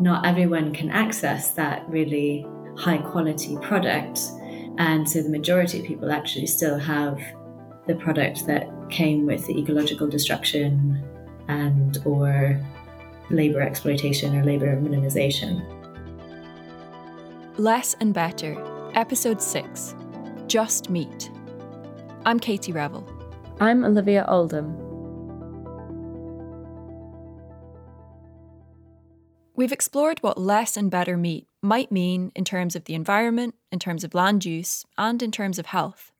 not everyone can access that really high quality product. And so the majority of people actually still have the product that came with the ecological destruction and or labour exploitation or labour minimisation. Less and Better, Episode 6, Just Meat. I'm Katie Revell. I'm Olivia Oldham. We've explored what less and better meat might mean in terms of the environment, in terms of land use, and in terms of health.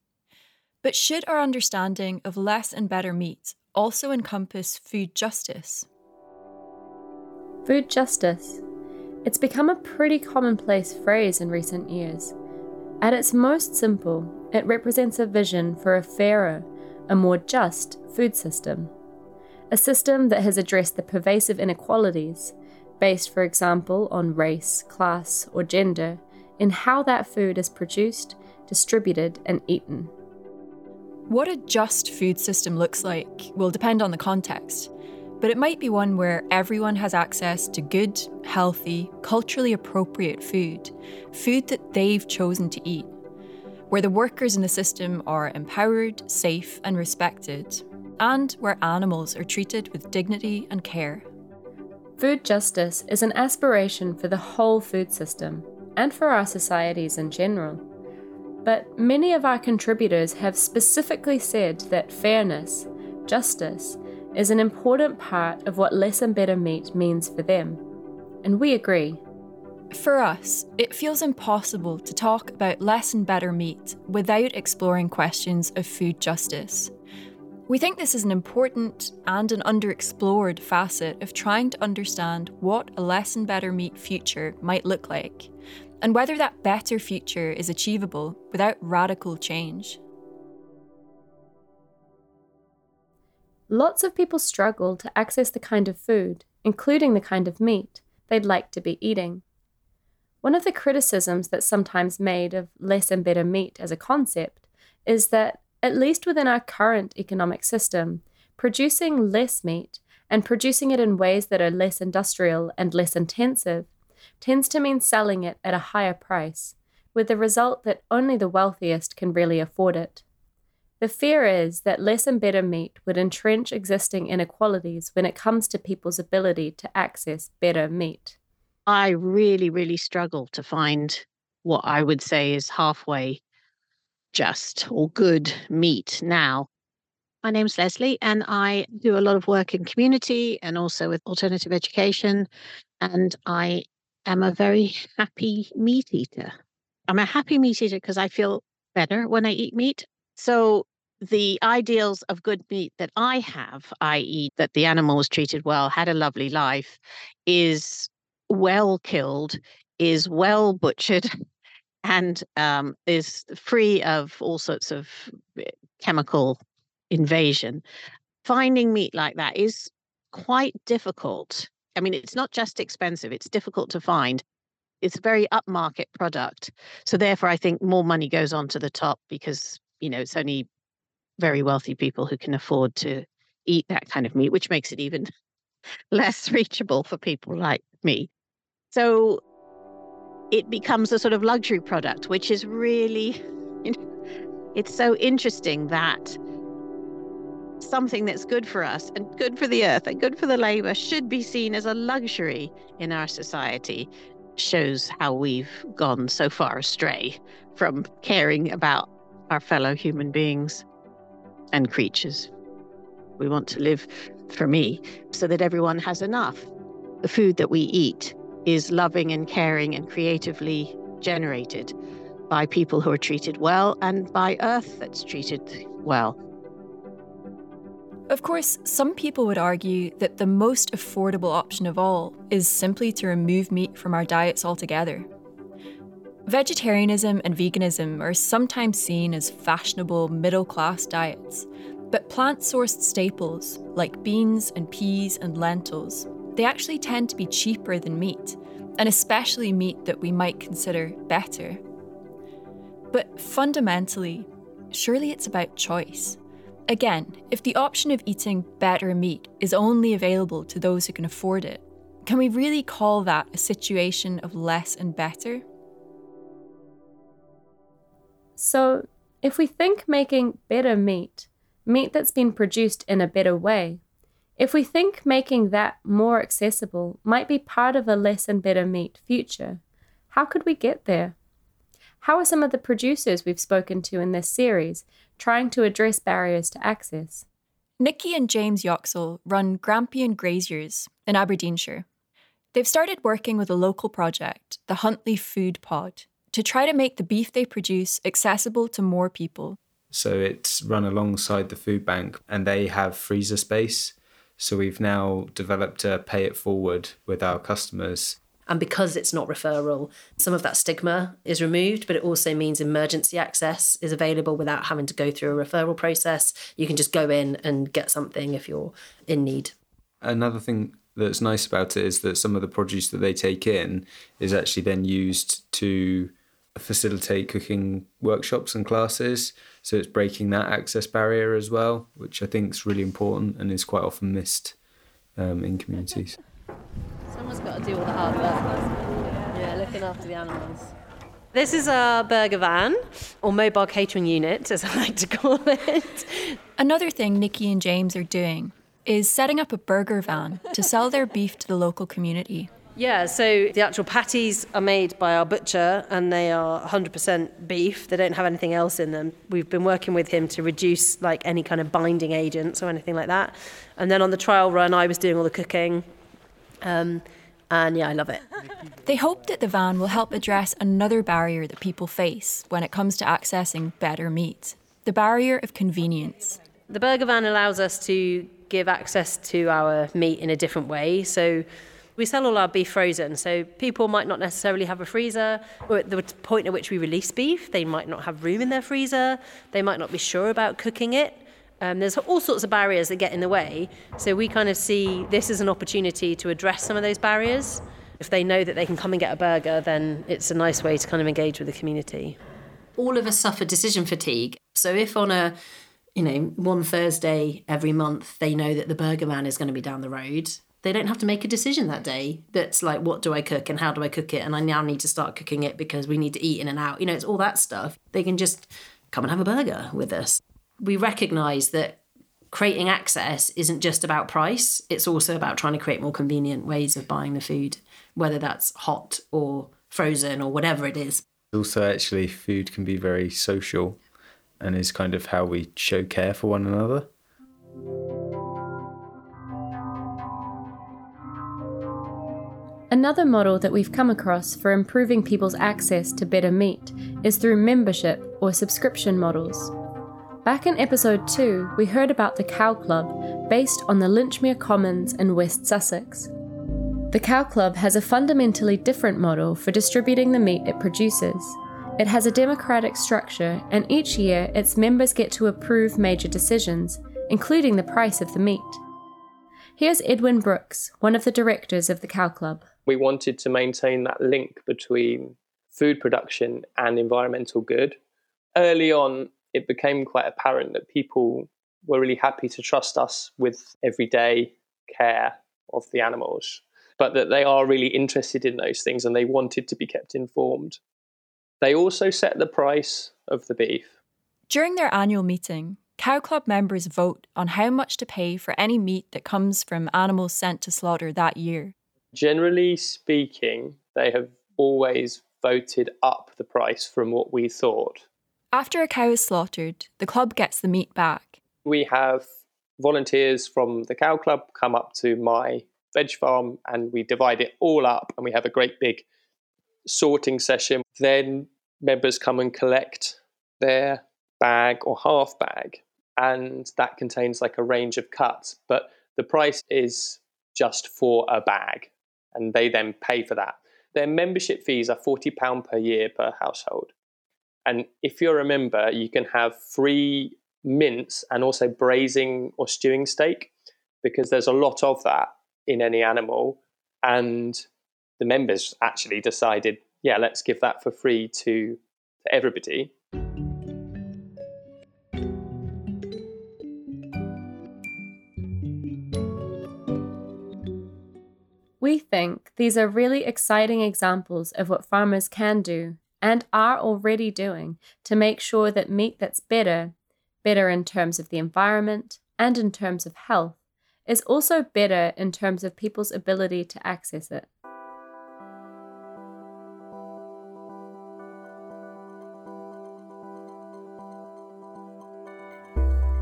But should our understanding of less and better meat also encompass food justice? Food justice. It's become a pretty commonplace phrase in recent years. At its most simple, it represents a vision for a fairer, a more just food system. A system that has addressed the pervasive inequalities based, for example, on race, class, or gender, in how that food is produced, distributed, and eaten. What a just food system looks like will depend on the context, but it might be one where everyone has access to good, healthy, culturally appropriate food, food that they've chosen to eat, where the workers in the system are empowered, safe, and respected, and where animals are treated with dignity and care. Food justice is an aspiration for the whole food system, and for our societies in general. But many of our contributors have specifically said that fairness, justice, is an important part of what Less and Better Meat means for them. And we agree. For us, it feels impossible to talk about Less and Better Meat without exploring questions of food justice. We think this is an important and an underexplored facet of trying to understand what a less and better meat future might look like, and whether that better future is achievable without radical change. Lots of people struggle to access the kind of food, including the kind of meat, they'd like to be eating. One of the criticisms that's sometimes made of less and better meat as a concept is that, at least within our current economic system, producing less meat and producing it in ways that are less industrial and less intensive tends to mean selling it at a higher price, with the result that only the wealthiest can really afford it. The fear is that less and better meat would entrench existing inequalities when it comes to people's ability to access better meat. I really, really struggle to find what I would say is halfway just or good meat now. My name's Leslie, and I do a lot of work in community and also with alternative education, and I am a very happy meat eater. I'm a happy meat eater because I feel better when I eat meat. So the ideals of good meat that I have, i.e. that the animal was treated well, had a lovely life, is well killed, is well butchered, and is free of all sorts of chemical invasion. Finding meat like that is quite difficult. I mean, it's not just expensive, it's difficult to find. It's a very upmarket product. So therefore, I think more money goes on to the top because, you know, it's only very wealthy people who can afford to eat that kind of meat, which makes it even less reachable for people like me. So it becomes a sort of luxury product, which is really, you know, it's so interesting that something that's good for us and good for the earth and good for the labour should be seen as a luxury in our society. Shows how we've gone so far astray from caring about our fellow human beings and creatures. We want to live, for me, so that everyone has enough. The food that we eat is loving and caring and creatively generated by people who are treated well and by earth that's treated well. Of course, some people would argue that the most affordable option of all is simply to remove meat from our diets altogether. Vegetarianism and veganism are sometimes seen as fashionable middle-class diets, but plant-sourced staples like beans and peas and lentils, they actually tend to be cheaper than meat, and especially meat that we might consider better. But fundamentally, surely it's about choice. Again, if the option of eating better meat is only available to those who can afford it, Can we really call that a situation of less and better? So, if we think making better meat, meat that's been produced in a better way, if we think making that more accessible might be part of a less and better meat future, how could we get there? How are some of the producers we've spoken to in this series trying to address barriers to access? Nikki and James Yoxel run Grampian Graziers in Aberdeenshire. They've started working with a local project, the Huntley Food Pod, to try to make the beef they produce accessible to more people. So it's run alongside the food bank and they have freezer space. So we've now developed a pay it forward with our customers. And because it's not referral, some of that stigma is removed, but it also means emergency access is available without having to go through a referral process. You can just go in and get something if you're in need. Another thing that's nice about it is that some of the produce that they take in is actually then used to facilitate cooking workshops and classes. So it's breaking that access barrier as well, which I think is really important and is quite often missed in communities. Someone's got to do all the hard work. Yeah, looking after the animals. This is our burger van, or mobile catering unit, as I like to call it. Another thing Nikki and James are doing is setting up a burger van to sell their beef to the local community. Yeah, so the actual patties are made by our butcher and they are 100% beef. They don't have anything else in them. We've been working with him to reduce like any kind of binding agents or anything like that. And then on the trial run, I was doing all the cooking. And yeah, I love it. They hope that the van will help address another barrier that people face when it comes to accessing better meat, the barrier of convenience. The burger van allows us to give access to our meat in a different way. So we sell all our beef frozen, so people might not necessarily have a freezer, or at the point at which we release beef, they might not have room in their freezer, they might not be sure about cooking it. There's all sorts of barriers that get in the way, so we kind of see this as an opportunity to address some of those barriers. If they know that they can come and get a burger, then it's a nice way to kind of engage with the community. All of us suffer decision fatigue, so if on a one Thursday every month they know that the burger man is going to be down the road, they don't have to make a decision that day that's like, what do I cook and how do I cook it? And I now need to start cooking it because we need to eat in and out. It's all that stuff. They can just come and have a burger with us. We recognise that creating access isn't just about price. It's also about trying to create more convenient ways of buying the food, whether that's hot or frozen or whatever it is. Also, actually, food can be very social and is kind of how we show care for one another. Another model that we've come across for improving people's access to better meat is through membership or subscription models. Back in episode 2, we heard about the Cow Club, based on the Lynchmere Commons in West Sussex. The Cow Club has a fundamentally different model for distributing the meat it produces. It has a democratic structure, and each year its members get to approve major decisions, including the price of the meat. Here's Edwin Brooks, one of the directors of the Cow Club. We wanted to maintain that link between food production and environmental good. Early on, it became quite apparent that people were really happy to trust us with everyday care of the animals, but that they are really interested in those things and they wanted to be kept informed. They also set the price of the beef. During their annual meeting, Cow Club members vote on how much to pay for any meat that comes from animals sent to slaughter that year. Generally speaking, they have always voted up the price from what we thought. After a cow is slaughtered, the club gets the meat back. We have volunteers from the Cow Club come up to my veg farm and we divide it all up and we have a great big sorting session. Then members come and collect their bag or half bag. And that contains like a range of cuts, but the price is just for a bag and they then pay for that. Their membership fees are £40 per year per household. And if you're a member, you can have free mince and also braising or stewing steak because there's a lot of that in any animal. And the members actually decided, yeah, let's give that for free to everybody. We we think these are really exciting examples of what farmers can do and are already doing to make sure that meat that's better in terms of the environment and in terms of health, is also better in terms of people's ability to access it.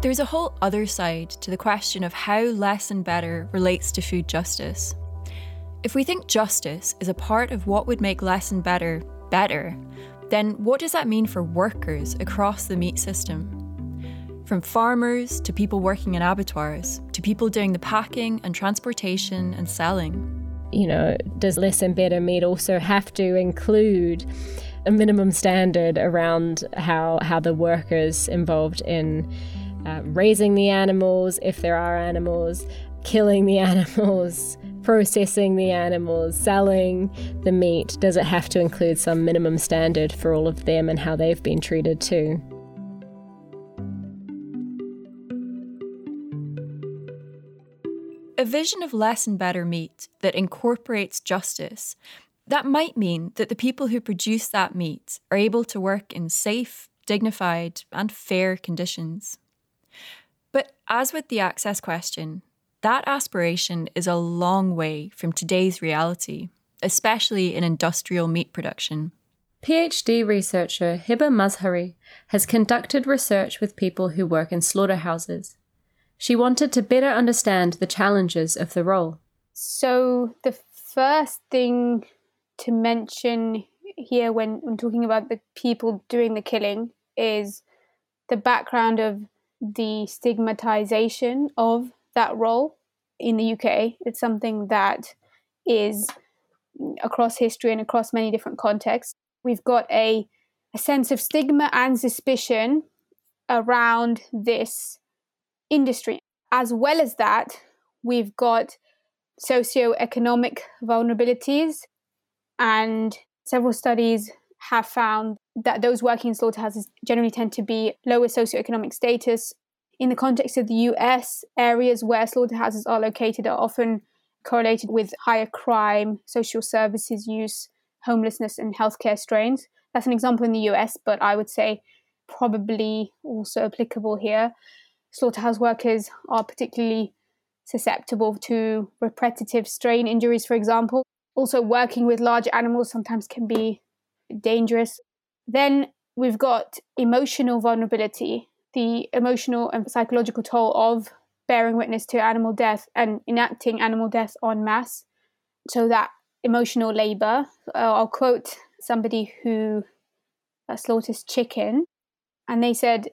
There's a whole other side to the question of how less and better relates to food justice. If we think justice is a part of what would make less and better better, then what does that mean for workers across the meat system? From farmers to people working in abattoirs, to people doing the packing and transportation and selling. You know, does less and better meat also have to include a minimum standard around how the workers involved in raising the animals, if there are animals, killing the animals, processing the animals, selling the meat? Does it have to include some minimum standard for all of them and how they've been treated too? A vision of less and better meat that incorporates justice, that might mean that the people who produce that meat are able to work in safe, dignified and fair conditions. But as with the access question, that aspiration is a long way from today's reality, especially in industrial meat production. PhD researcher Hiba Mazhari has conducted research with people who work in slaughterhouses. She wanted to better understand the challenges of the role. So the first thing to mention here when talking about the people doing the killing is the background of the stigmatization of that role in the UK. It's something that is across history and across many different contexts. We've got a sense of stigma and suspicion around this industry. As well as that, we've got socioeconomic vulnerabilities, and several studies have found that those working in slaughterhouses generally tend to be lower socioeconomic status. In the context of the US, areas where slaughterhouses are located are often correlated with higher crime, social services use, homelessness and healthcare strains. That's an example in the US, but I would say probably also applicable here. Slaughterhouse workers are particularly susceptible to repetitive strain injuries, for example. Also, working with large animals sometimes can be dangerous. Then we've got emotional vulnerability, the emotional and psychological toll of bearing witness to animal death and enacting animal death en masse. So that emotional labour. I'll quote somebody who slaughters chicken, and they said,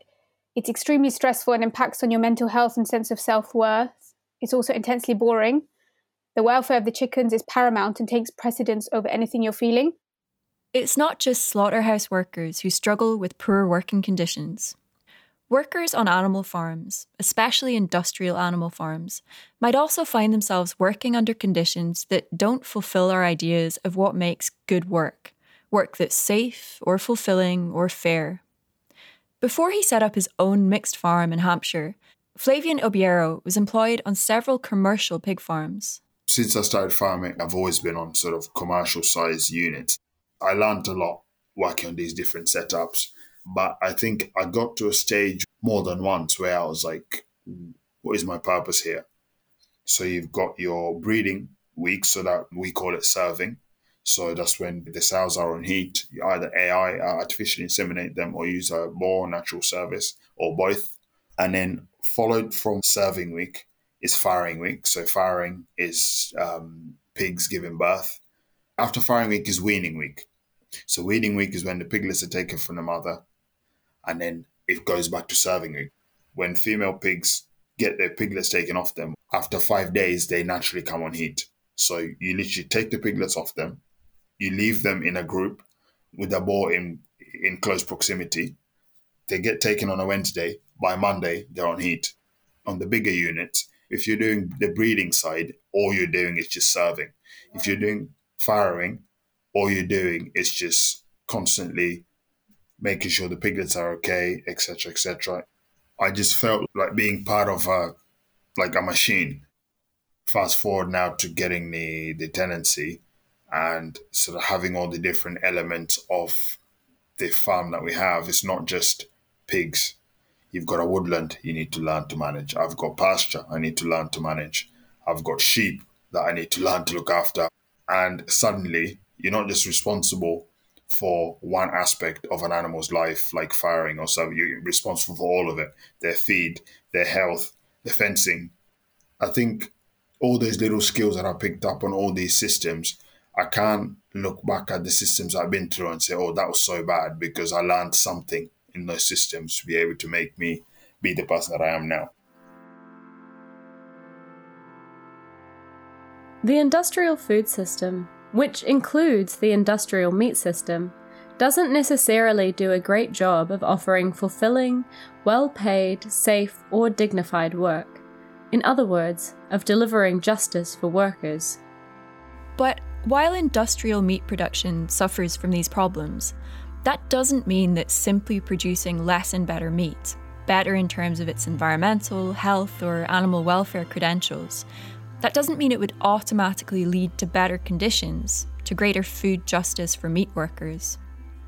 "It's extremely stressful and impacts on your mental health and sense of self-worth. It's also intensely boring. The welfare of the chickens is paramount and takes precedence over anything you're feeling." It's not just slaughterhouse workers who struggle with poor working conditions. Workers on animal farms, especially industrial animal farms, might also find themselves working under conditions that don't fulfil our ideas of what makes good work, work that's safe or fulfilling or fair. Before he set up his own mixed farm in Hampshire, Flavian Obiero was employed on several commercial pig farms. Since I started farming, I've always been on sort of commercial-sized units. I learned a lot working on these different setups, but I think I got to a stage more than once where I was like, what is my purpose here? So you've got your breeding week, so that we call it serving. So that's when the sows are on heat. You either AI, artificially inseminate them, or use a more natural service, or both. And then followed from serving week is firing week. So firing is pigs giving birth. After firing week is weaning week. So weaning week is when the piglets are taken from the mother. And then it goes back to serving week. When female pigs get their piglets taken off them, after 5 days, they naturally come on heat. So you literally take the piglets off them. You leave them in a group with a boar in close proximity. They get taken on a Wednesday. By Monday, they're on heat. On the bigger unit, if you're doing the breeding side, all you're doing is just serving. If you're doing farrowing, all you're doing is just constantly making sure the piglets are okay, etc., etc. I just felt like being part of a machine. fast forward now to getting the tenancy and sort of having all the different elements of the farm that we have. It's not just pigs. You've got a woodland you need to learn to manage. I've got pasture I need to learn to manage. I've got sheep that I need to learn to look after. And suddenly, you're not just responsible for one aspect of an animal's life, like firing or so. You're responsible for all of it, their feed, their health, the fencing. I think all those little skills that I picked up on all these systems, I can't look back at the systems I've been through and say, oh, that was so bad, because I learned something in those systems to be able to make me be the person that I am now. The industrial food system, which includes the industrial meat system, doesn't necessarily do a great job of offering fulfilling, well-paid, safe or dignified work. In other words, of delivering justice for workers. But while industrial meat production suffers from these problems, that doesn't mean that simply producing less and better meat, better in terms of its environmental, health or animal welfare credentials, that doesn't mean it would automatically lead to better conditions, to greater food justice for meat workers.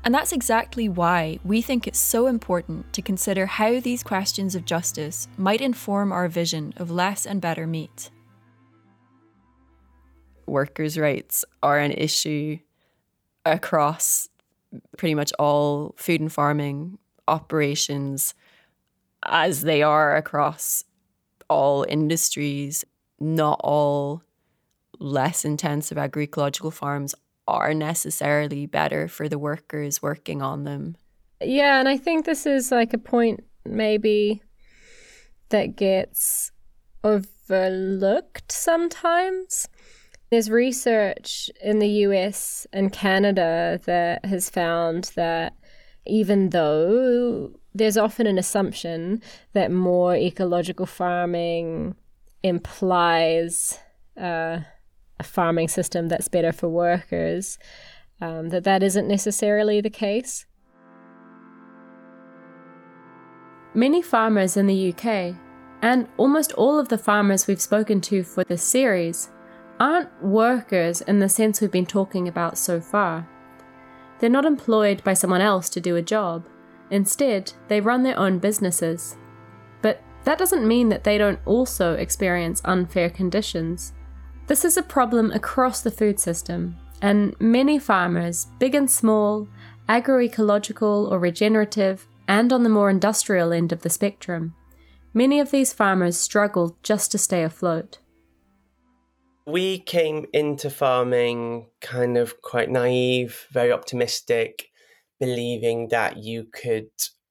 And that's exactly why we think it's so important to consider how these questions of justice might inform our vision of less and better meat. Workers' rights are an issue across pretty much all food and farming operations, as they are across all industries. Not all less intensive agroecological farms are necessarily better for the workers working on them. Yeah, and I think this is like a point maybe that gets overlooked sometimes. There's research in the US and Canada that has found that even though there's often an assumption that more ecological farming implies a farming system that's better for workers, that isn't necessarily the case. Many farmers in the UK, and almost all of the farmers we've spoken to for this series, aren't workers in the sense we've been talking about so far. They're not employed by someone else to do a job. Instead, they run their own businesses. That doesn't mean that they don't also experience unfair conditions. This is a problem across the food system, and many farmers, big and small, agroecological or regenerative, and on the more industrial end of the spectrum, many of these farmers struggle just to stay afloat. We came into farming kind of quite naive, very optimistic, believing that you could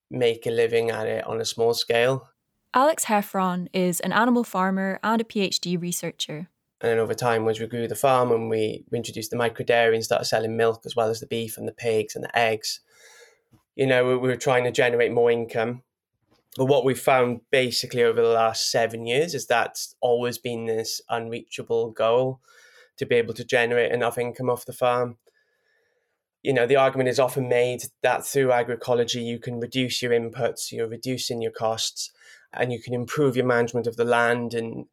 make a living at it on a small scale. Alex Heffron is an animal farmer and a PhD researcher. And over time, as we grew the farm and we introduced the microdairy and started selling milk as well as the beef and the pigs and the eggs, we were trying to generate more income. But what we found basically over the last 7 years is that's always been this unreachable goal to be able to generate enough income off the farm. The argument is often made that through agroecology, you can reduce your inputs, you're reducing your costs, and you can improve your management of the land, and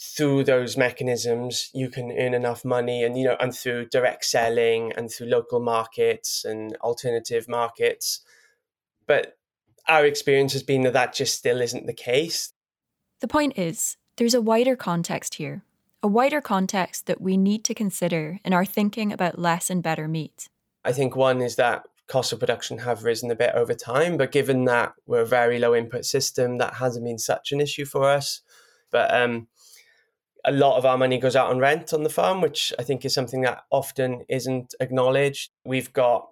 through those mechanisms you can earn enough money, and through direct selling and through local markets and alternative markets. But our experience has been that just still isn't the case. The point is, there's a wider context here, a wider context that we need to consider in our thinking about less and better meat. I think one is that costs of production have risen a bit over time, but given that we're a very low input system, that hasn't been such an issue for us. But a lot of our money goes out on rent on the farm, which I think is something that often isn't acknowledged. We've got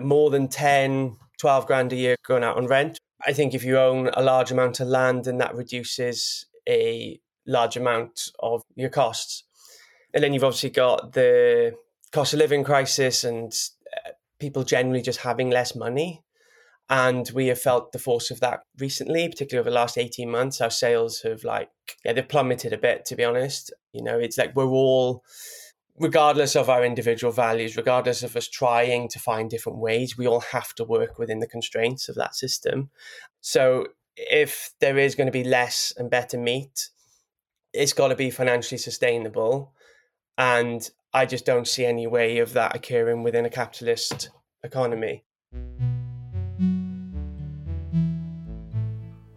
more than 10, 12 grand a year going out on rent. I think if you own a large amount of land, then that reduces a large amount of your costs. And then you've obviously got the cost of living crisis and people generally just having less money. And we have felt the force of that recently, particularly over the last 18 months. Our sales have they've plummeted a bit, to be honest. It's like we're all, regardless of our individual values, regardless of us trying to find different ways, we all have to work within the constraints of that system. So if there is going to be less and better meat, It's got to be financially sustainable. And I just don't see any way of that occurring within a capitalist economy.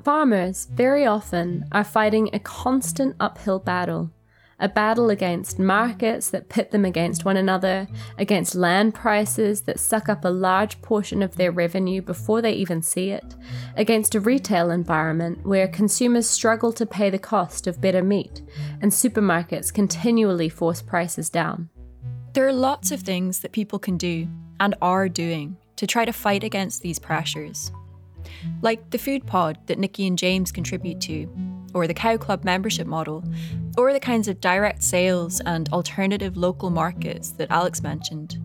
Farmers very often are fighting a constant uphill battle, a battle against markets that pit them against one another, against land prices that suck up a large portion of their revenue before they even see it, against a retail environment where consumers struggle to pay the cost of better meat, and supermarkets continually force prices down. There are lots of things that people can do, and are doing, to try to fight against these pressures. Like the food pod that Nikki and James contribute to, or the Cow Club membership model, or the kinds of direct sales and alternative local markets that Alex mentioned.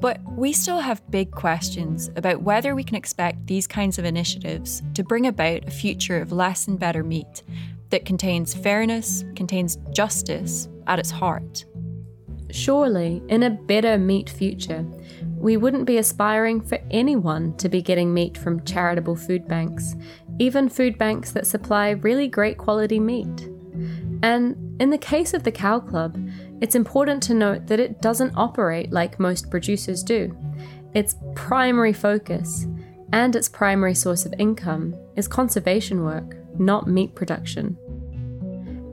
But we still have big questions about whether we can expect these kinds of initiatives to bring about a future of less and better meat that contains fairness, contains justice at its heart. Surely, in a better meat future, we wouldn't be aspiring for anyone to be getting meat from charitable food banks, even food banks that supply really great quality meat. And in the case of the Cow Club, it's important to note that it doesn't operate like most producers do. Its primary focus, and its primary source of income, is conservation work, not meat production.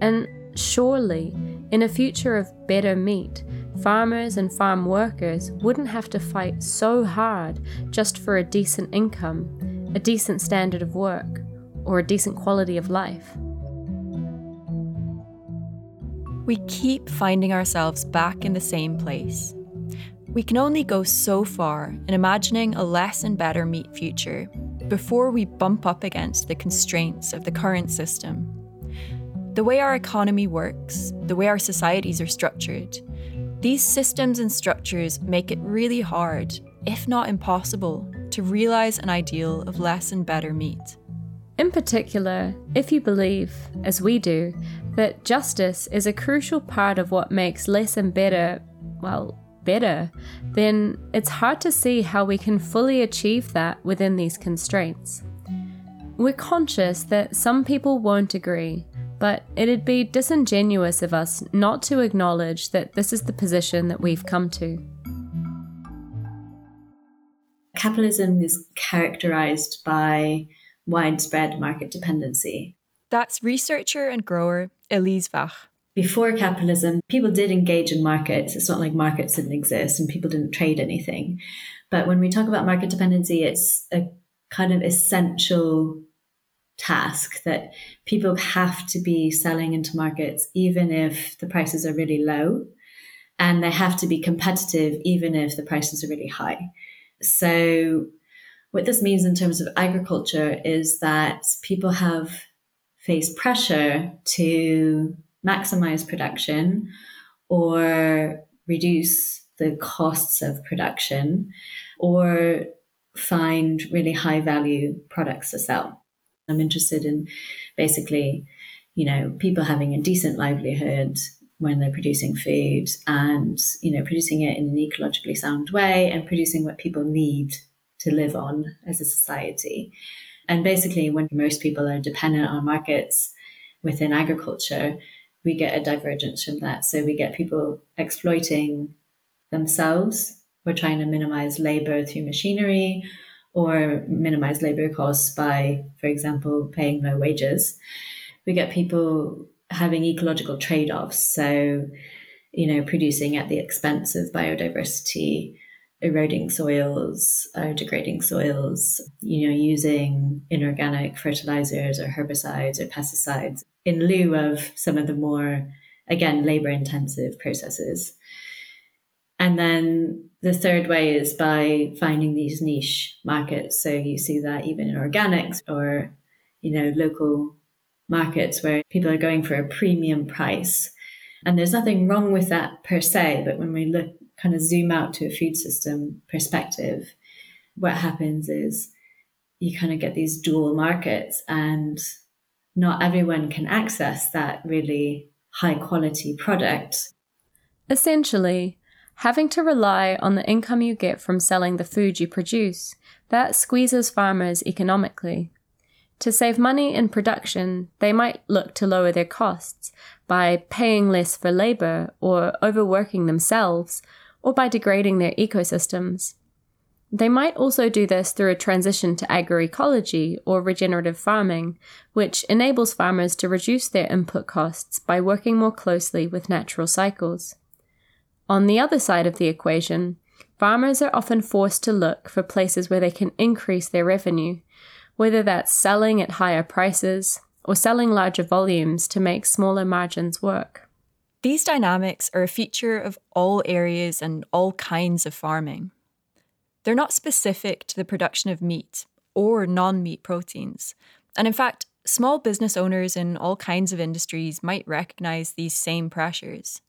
And surely, in a future of better meat, farmers and farm workers wouldn't have to fight so hard just for a decent income, a decent standard of work, or a decent quality of life. We keep finding ourselves back in the same place. We can only go so far in imagining a less and better meat future before we bump up against the constraints of the current system. The way our economy works, the way our societies are structured, these systems and structures make it really hard, if not impossible, to realise an ideal of less and better meat. In particular, if you believe, as we do, that justice is a crucial part of what makes less and better, well, better, then it's hard to see how we can fully achieve that within these constraints. We're conscious that some people won't agree, but it'd be disingenuous of us not to acknowledge that this is the position that we've come to. Capitalism is characterised by widespread market dependency. That's researcher and grower Elise Wach. Before capitalism, people did engage in markets. It's not like markets didn't exist and people didn't trade anything. But when we talk about market dependency, it's a kind of essential task that people have to be selling into markets even if the prices are really low, and they have to be competitive even if the prices are really high. So what this means in terms of agriculture is that people have faced pressure to maximize production or reduce the costs of production or find really high value products to sell. I'm interested in basically, people having a decent livelihood when they're producing food and, producing it in an ecologically sound way and producing what people need to live on as a society. And basically, when most people are dependent on markets within agriculture, we get a divergence from that. So we get people exploiting themselves. We're trying to minimize labor through machinery, or minimize labor costs by, for example, paying low wages. We get people having ecological trade-offs. So, producing at the expense of biodiversity, eroding soils, or degrading soils, using inorganic fertilizers or herbicides or pesticides in lieu of some of the more, again, labor-intensive processes. And then the third way is by finding these niche markets. So you see that even in organics or, local markets where people are going for a premium price. And there's nothing wrong with that per se, but when we look, kind of zoom out to a food system perspective, what happens is you kind of get these dual markets and not everyone can access that really high quality product. Essentially, having to rely on the income you get from selling the food you produce, that squeezes farmers economically. To save money in production, they might look to lower their costs by paying less for labour or overworking themselves, or by degrading their ecosystems. They might also do this through a transition to agroecology or regenerative farming, which enables farmers to reduce their input costs by working more closely with natural cycles. On the other side of the equation, farmers are often forced to look for places where they can increase their revenue, whether that's selling at higher prices or selling larger volumes to make smaller margins work. These dynamics are a feature of all areas and all kinds of farming. They're not specific to the production of meat or non-meat proteins. And in fact, small business owners in all kinds of industries might recognise these same pressures.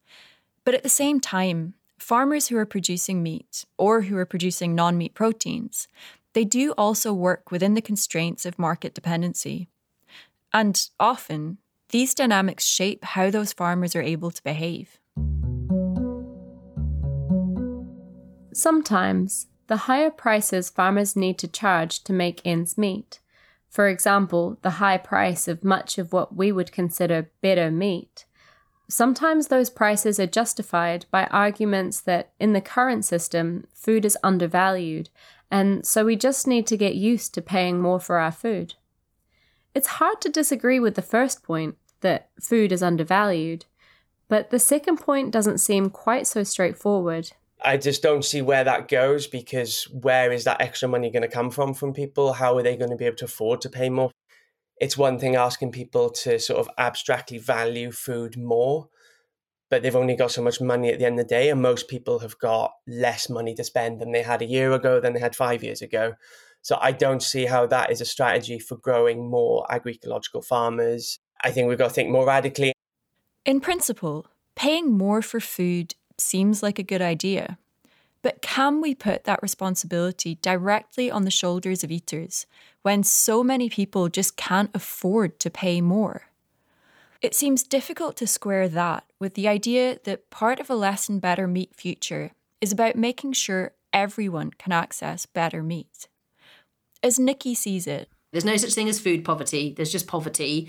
But at the same time, farmers who are producing meat or who are producing non-meat proteins, they do also work within the constraints of market dependency. And often, these dynamics shape how those farmers are able to behave. Sometimes, the higher prices farmers need to charge to make ends meet. For example, the high price of much of what we would consider better meat. Sometimes those prices are justified by arguments that, in the current system, food is undervalued, and so we just need to get used to paying more for our food. It's hard to disagree with the first point, that food is undervalued, but the second point doesn't seem quite so straightforward. I just don't see where that goes, because where is that extra money going to come from people? How are they going to be able to afford to pay more? It's one thing asking people to sort of abstractly value food more, but they've only got so much money at the end of the day, and most people have got less money to spend than they had a year ago, than they had 5 years ago. So I don't see how that is a strategy for growing more agroecological farmers. I think we've got to think more radically. In principle, paying more for food seems like a good idea. But can we put that responsibility directly on the shoulders of eaters when so many people just can't afford to pay more? It seems difficult to square that with the idea that part of a less and better meat future is about making sure everyone can access better meat. As Nikki sees it, there's no such thing as food poverty, there's just poverty,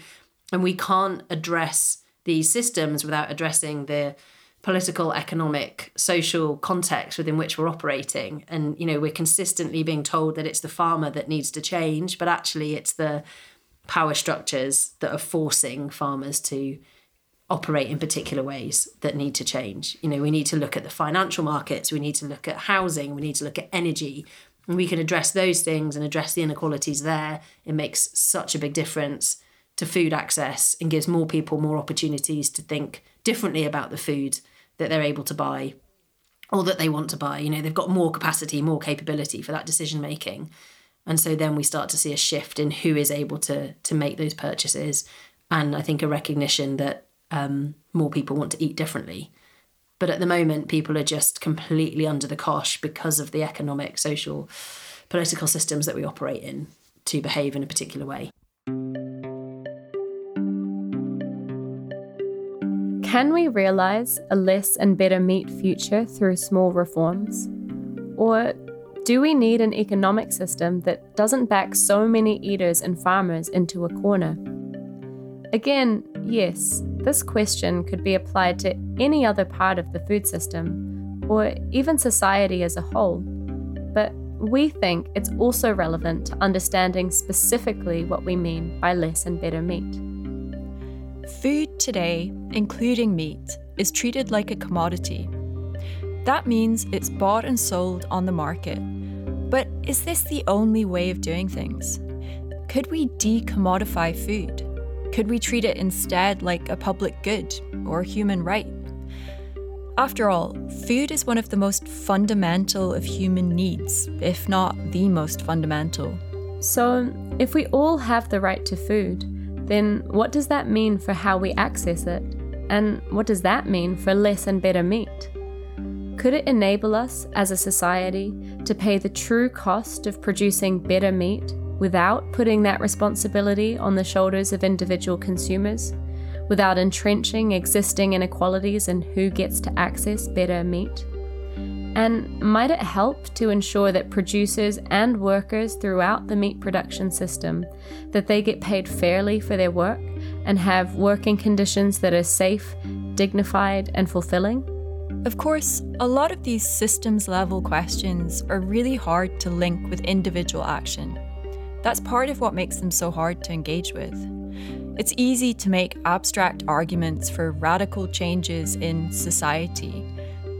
and we can't address these systems without addressing the political, economic, social context within which we're operating. And, you know, we're consistently being told that it's the farmer that needs to change, but actually it's the power structures that are forcing farmers to operate in particular ways that need to change. You know, we need to look at the financial markets, we need to look at housing, we need to look at energy. And we can address those things and address the inequalities there. It makes such a big difference to food access and gives more people more opportunities to think differently about the food that they're able to buy or that they want to buy. You know, they've got more capacity, more capability for that decision making. And so then we start to see a shift in who is able to make those purchases. And I think a recognition that more people want to eat differently. But at the moment, people are just completely under the cosh because of the economic, social, political systems that we operate in to behave in a particular way. Can we realise a less and better meat future through small reforms? Or do we need an economic system that doesn't back so many eaters and farmers into a corner? Again, yes, this question could be applied to any other part of the food system, or even society as a whole. But we think it's also relevant to understanding specifically what we mean by less and better meat. Food today, including meat, is treated like a commodity. That means it's bought and sold on the market. But is this the only way of doing things? Could we decommodify food? Could we treat it instead like a public good or human right? After all, food is one of the most fundamental of human needs, if not the most fundamental. So, if we all have the right to food, then what does that mean for how we access it? And what does that mean for less and better meat? Could it enable us as a society to pay the true cost of producing better meat without putting that responsibility on the shoulders of individual consumers, without entrenching existing inequalities in who gets to access better meat? And might it help to ensure that producers and workers throughout the meat production system, that they get paid fairly for their work and have working conditions that are safe, dignified and fulfilling? Of course, a lot of these systems-level questions are really hard to link with individual action. That's part of what makes them so hard to engage with. It's easy to make abstract arguments for radical changes in society,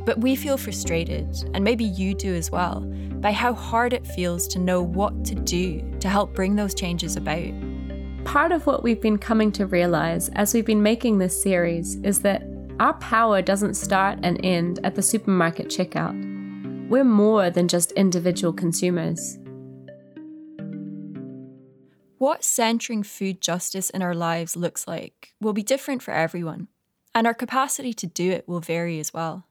but we feel frustrated, and maybe you do as well, by how hard it feels to know what to do to help bring those changes about. Part of what we've been coming to realise as we've been making this series is that our power doesn't start and end at the supermarket checkout. We're more than just individual consumers. What centering food justice in our lives looks like will be different for everyone, and our capacity to do it will vary as well.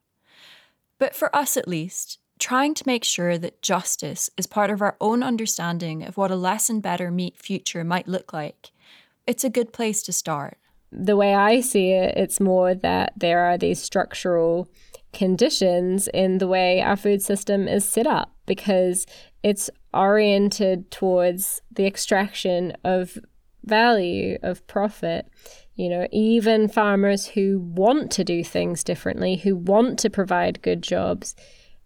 But for us at least, trying to make sure that justice is part of our own understanding of what a less and better meat future might look like, it's a good place to start. The way I see it, it's more that there are these structural conditions in the way our food system is set up, because it's oriented towards the extraction of value, of profit. You know, even farmers who want to do things differently, who want to provide good jobs,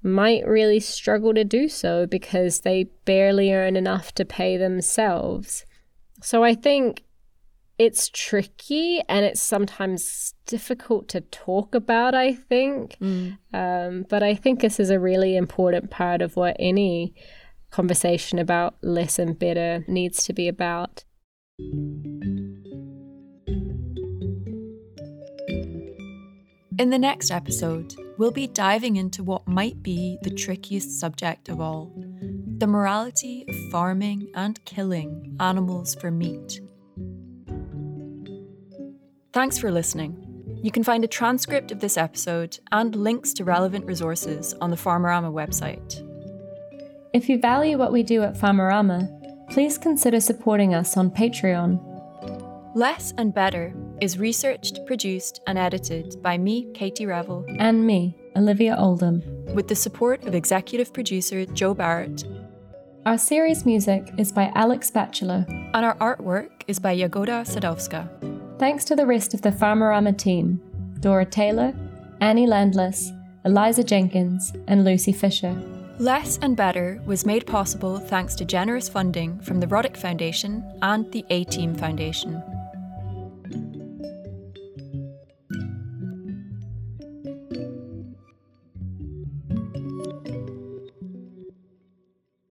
might really struggle to do so because they barely earn enough to pay themselves. So I think it's tricky and it's sometimes difficult to talk about, I think. But I think this is a really important part of what any conversation about less and better needs to be about. In the next episode, we'll be diving into what might be the trickiest subject of all, the morality of farming and killing animals for meat. Thanks for listening. You can find a transcript of this episode and links to relevant resources on the Farmarama website. If you value what we do at Farmarama, please consider supporting us on Patreon. Less and Better is researched, produced and edited by me, Katie Revell, and me, Olivia Oldham, with the support of executive producer Joe Barrett. Our series music is by Alex Batchelor. And our artwork is by Jagoda Sadowska. Thanks to the rest of the Farmarama team, Dora Taylor, Annie Landless, Eliza Jenkins and Lucy Fisher. Less and Better was made possible thanks to generous funding from the Roddick Foundation and the A-Team Foundation.